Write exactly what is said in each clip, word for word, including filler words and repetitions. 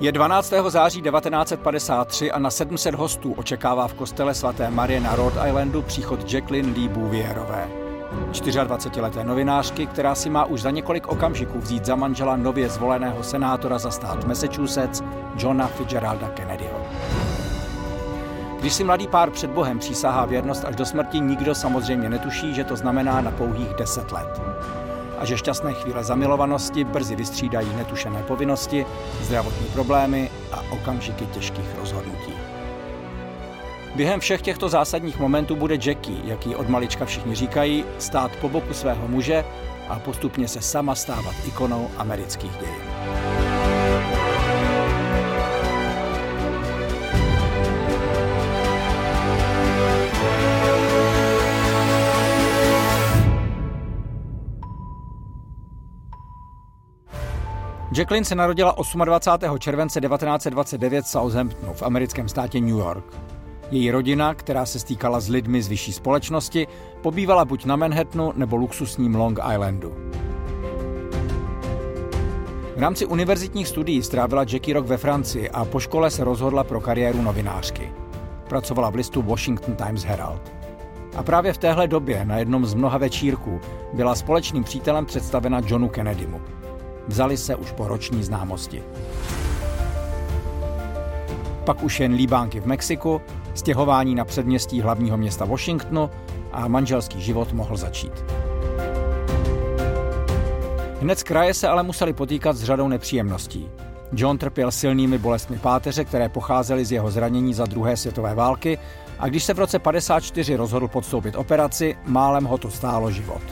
Je dvanáctého září devatenáct set padesát tři a na sedm set hostů očekává v kostele svaté Marie na Rhode Islandu příchod Jacqueline Lee Bouvierové, dvacetičtyřleté novinářky, která si má už za několik okamžiků vzít za manžela nově zvoleného senátora za stát Massachusetts Johna Fitzgeralda Kennedyho. Když si mladý pár před Bohem přísahá věrnost až do smrti, nikdo samozřejmě netuší, že to znamená na pouhých deset let. A že šťastné chvíle zamilovanosti brzy vystřídají netušené povinnosti, zdravotní problémy a okamžiky těžkých rozhodnutí. Během všech těchto zásadních momentů bude Jackie, jak ji od malička všichni říkají, stát po boku svého muže a postupně se sama stávat ikonou amerických dějin. Jacqueline se narodila dvacátého osmého července devatenáct set dvacet devět v Southamptonu v americkém státě New York. Její rodina, která se stýkala s lidmi z vyšší společnosti, pobývala buď na Manhattanu nebo luxusním Long Islandu. V rámci univerzitních studií strávila Jackie rok ve Francii a po škole se rozhodla pro kariéru novinářky. Pracovala v listu Washington Times Herald. A právě v téhle době na jednom z mnoha večírků byla společným přítelem představena Johnu Kennedymu. Vzali se už po roční známosti. Pak už jen líbánky v Mexiku, stěhování na předměstí hlavního města Washingtonu a manželský život mohl začít. Hned z kraje se ale museli potýkat s řadou nepříjemností. John trpěl silnými bolestmi páteře, které pocházely z jeho zranění za druhé světové války, a když se v roce padesát čtyři rozhodl podstoupit operaci, málem ho to stálo život.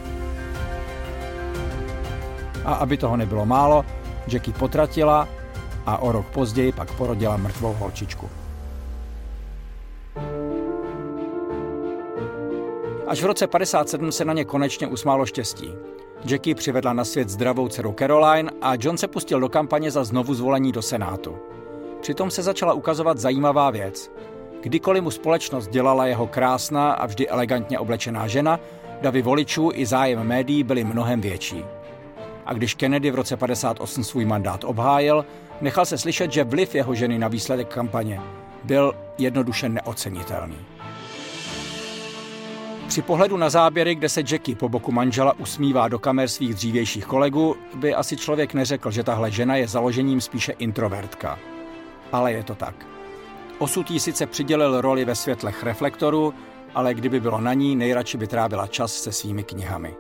A aby toho nebylo málo, Jackie potratila a o rok později pak porodila mrtvou holčičku. Až v roce padesát sedm se na ně konečně usmálo štěstí. Jackie přivedla na svět zdravou dceru Caroline a John se pustil do kampaně za znovu zvolení do Senátu. Přitom se začala ukazovat zajímavá věc. Kdykoliv mu společnost dělala jeho krásná a vždy elegantně oblečená žena, davy voličů i zájem médií byly mnohem větší. A když Kennedy v roce padesát osm svůj mandát obhájil, nechal se slyšet, že vliv jeho ženy na výsledek kampaně byl jednoduše neocenitelný. Při pohledu na záběry, kde se Jackie po boku manžela usmívá do kamer svých dřívějších kolegů, by asi člověk neřekl, že tahle žena je založením spíše introvertka. Ale je to tak. Osud jí sice přidělil roli ve světlech reflektoru, ale kdyby bylo na ní, nejradši by trávila čas se svými knihami.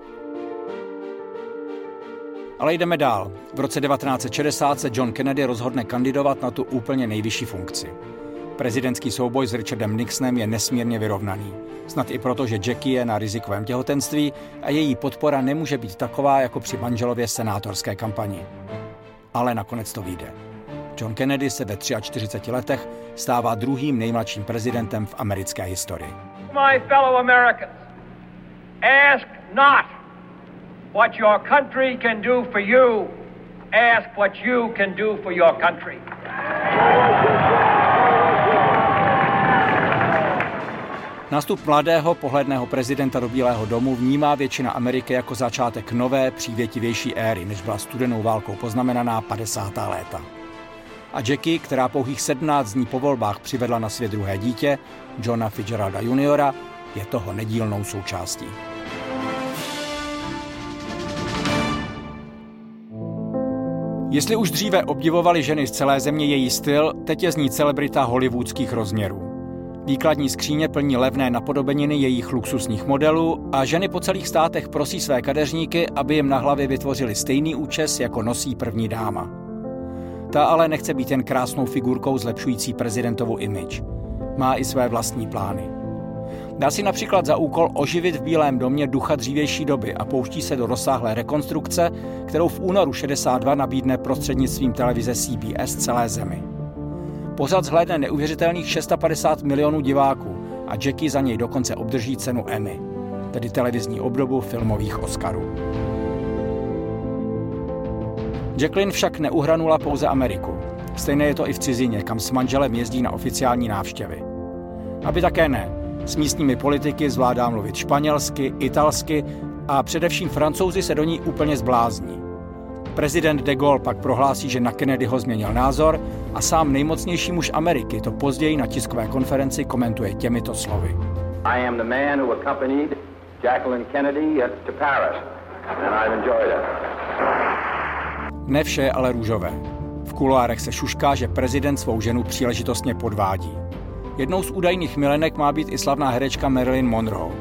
Ale jdeme dál. V roce devatenáct set šedesát se John Kennedy rozhodne kandidovat na tu úplně nejvyšší funkci. Prezidentský souboj s Richardem Nixonem je nesmírně vyrovnaný. Snad i proto, že Jackie je na rizikovém těhotenství a její podpora nemůže být taková jako při manželově senátorské kampani. Ale nakonec to vyjde. John Kennedy se ve čtyřiceti třech letech stává druhým nejmladším prezidentem v americké historii. My fellow Americans, ask not what your country can do for you, ask what you can do for your country. Nástup mladého, pohledného prezidenta do Bílého domu vnímá většina Ameriky jako začátek nové, přívětivější éry, než byla studenou válkou poznamenaná padesátá léta. A Jackie, která pouhých sedmnáct dní po volbách přivedla na svět druhé dítě, Johna Fitzgeralda juniora, je toho nedílnou součástí. Jestli už dříve obdivovaly ženy z celé země její styl, teď je z ní celebrita hollywoodských rozměrů. Výkladní skříně plní levné napodobeniny jejich luxusních modelů a ženy po celých státech prosí své kadeřníky, aby jim na hlavě vytvořili stejný účes, jako nosí první dáma. Ta ale nechce být jen krásnou figurkou zlepšující prezidentovu image. Má i své vlastní plány. Dá si například za úkol oživit v Bílém domě ducha dřívější doby a pouští se do rozsáhlé rekonstrukce, kterou v únoru šedesát dva nabídne prostřednictvím televize C B S celé zemi. Pořad zhlédne neuvěřitelných padesát šest milionů diváků a Jackie za něj dokonce obdrží cenu Emmy, tedy televizní obdobu filmových Oscarů. Jacqueline však neuhranula pouze Ameriku. Stejné je to i v cizině, kam s manželem jezdí na oficiální návštěvy. Aby také ne. S místními politiky zvládá mluvit španělsky, italsky a především Francouzi se do ní úplně zblázní. Prezident de Gaulle pak prohlásí, že na Kennedyho změnil názor a sám nejmocnější muž Ameriky to později na tiskové konferenci komentuje těmito slovy. I am the man who accompanied Jacqueline Kennedy to Paris and I've enjoyed it. Ne vše je ale růžové. V kuloárech se šušká, že prezident svou ženu příležitostně podvádí. Jednou z údajných milenek má být i slavná herečka Marilyn Monroe.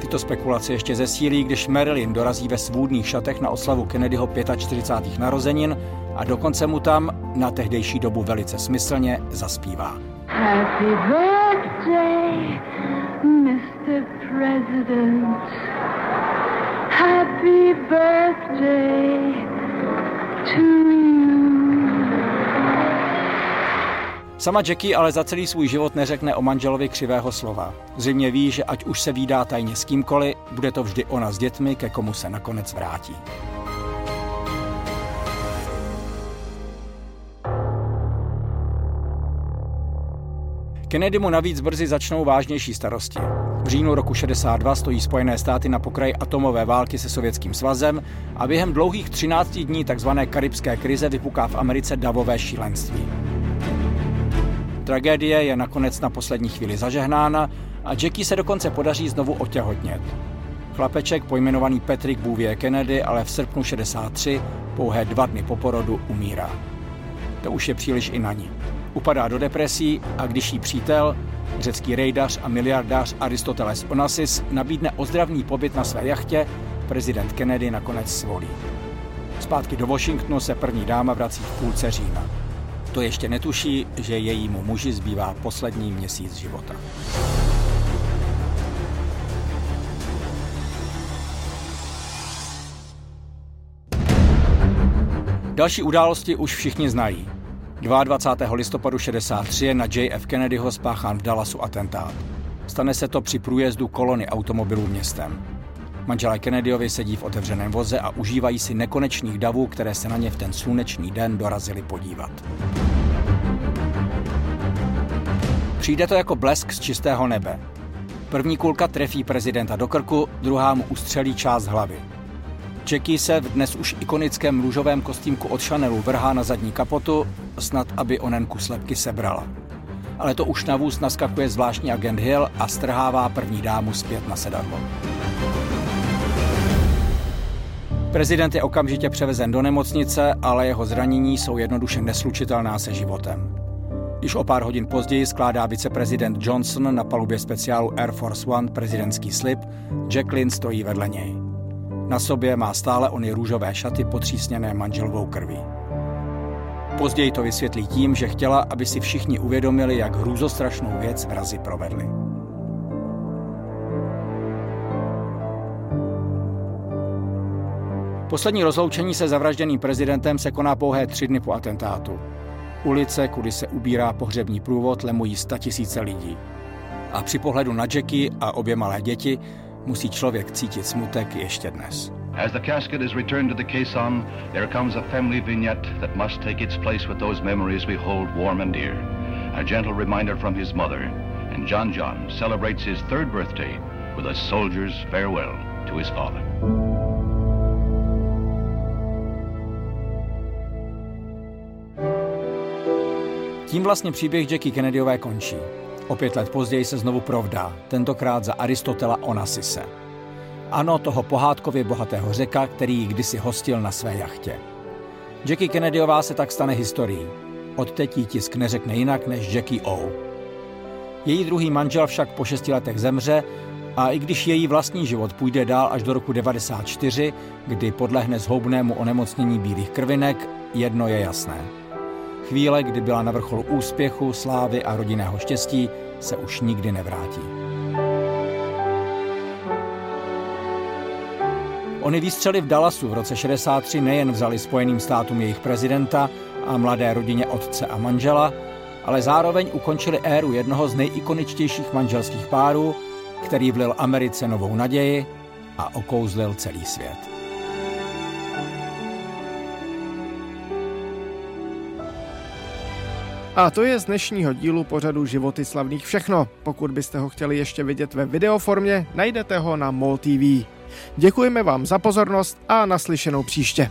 Tyto spekulace ještě zesílí, když Marilyn dorazí ve svůdných šatech na oslavu Kennedyho čtyřicátých pěti narozenin a dokonce mu tam, na tehdejší dobu velice smyslně, zaspívá. Happy birthday, mister President. Happy birthday to you. Sama Jackie ale za celý svůj život neřekne o manželovi křivého slova. Zřejmě ví, že ať už se vídá tajně s kýmkoliv, bude to vždy ona s dětmi, ke komu se nakonec vrátí. Kennedy mu navíc brzy začnou vážnější starosti. V říjnu roku šedesát dva stojí Spojené státy na pokraji atomové války se Sovětským svazem a během dlouhých třinácti dní tzv. Karibské krize vypuká v Americe davové šílenství. Tragédie je nakonec na poslední chvíli zažehnána a Jackie se dokonce podaří znovu otěhotnět. Chlapeček pojmenovaný Patrick Bouvier Kennedy ale v srpnu šedesát tři, pouhé dva dny po porodu, umírá. To už je příliš i na ní. Upadá do depresí a když jí přítel, řecký rejdař a miliardář Aristoteles Onassis, nabídne ozdravný pobyt na své jachtě, prezident Kennedy nakonec svolí. Zpátky do Washingtonu se první dáma vrací v půlce října. To ještě netuší, že jejímu muži zbývá poslední měsíc života. Další události už všichni znají. dvacátého druhého listopadu šedesát tři je na J F Kennedyho spáchán v Dallasu atentát. Stane se to při průjezdu kolony automobilů městem. Manželé Kennedyovi sedí v otevřeném voze a užívají si nekonečných davů, které se na ně v ten slunečný den dorazili podívat. Přijde to jako blesk z čistého nebe. První kulka trefí prezidenta do krku, druhá mu ustřelí část hlavy. Jackie se v dnes už ikonickém růžovém kostýmku od Chanelu vrhá na zadní kapotu, snad aby onen kus lebky sebrala. Ale to už na vůz naskakuje zvláštní agent Hill a strhává první dámu zpět na sedadlo. Prezident je okamžitě převezen do nemocnice, ale jeho zranění jsou jednoduše neslučitelná se životem. Již o pár hodin později skládá viceprezident Johnson na palubě speciálu Air Force One prezidentský slib, Jacqueline stojí vedle něj. Na sobě má stále ony růžové šaty potřísněné manželovou krví. Později to vysvětlí tím, že chtěla, aby si všichni uvědomili, jak hrůzostrašnou věc vrazi provedli. Poslední rozloučení se zavražděným prezidentem se koná pouhé tři dny po atentátu. Ulice, kudy se ubírá pohřební průvod, lemují statisíce lidí. A při pohledu na Jackie a obě malé děti musí člověk cítit smutek ještě dnes. As the casket is returned to the caisson, there comes a family vignette that must take its place with those memories we hold warm and dear. A gentle reminder from his mother, and John John celebrates his third birthday with a soldier's farewell to his father. Tím vlastně příběh Jackie Kennedyové končí. O pět let později se znovu provdá, tentokrát za Aristotela Onassise. Ano, toho pohádkově bohatého Řeka, který ji kdysi hostil na své jachtě. Jackie Kennedyová se tak stane historií. Odteď jí tisk neřekne jinak než Jackie O. Její druhý manžel však po šesti letech zemře a i když její vlastní život půjde dál až do roku devadesát čtyři, kdy podlehne zhoubnému onemocnění bílých krvinek, jedno je jasné. Chvíle, kdy byla na vrcholu úspěchu, slávy a rodinného štěstí, se už nikdy nevrátí. Ony výstřely v Dallasu v roce šedesát tři nejen vzaly Spojeným státům jejich prezidenta a mladé rodině otce a manžela, ale zároveň ukončili éru jednoho z nejikoničtějších manželských párů, který vlil Americe novou naději a okouzlil celý svět. A to je z dnešního dílu pořadu Životy slavných všechno. Pokud byste ho chtěli ještě vidět ve videoformě, najdete ho na M O L T V. Děkujeme vám za pozornost a naslyšenou příště.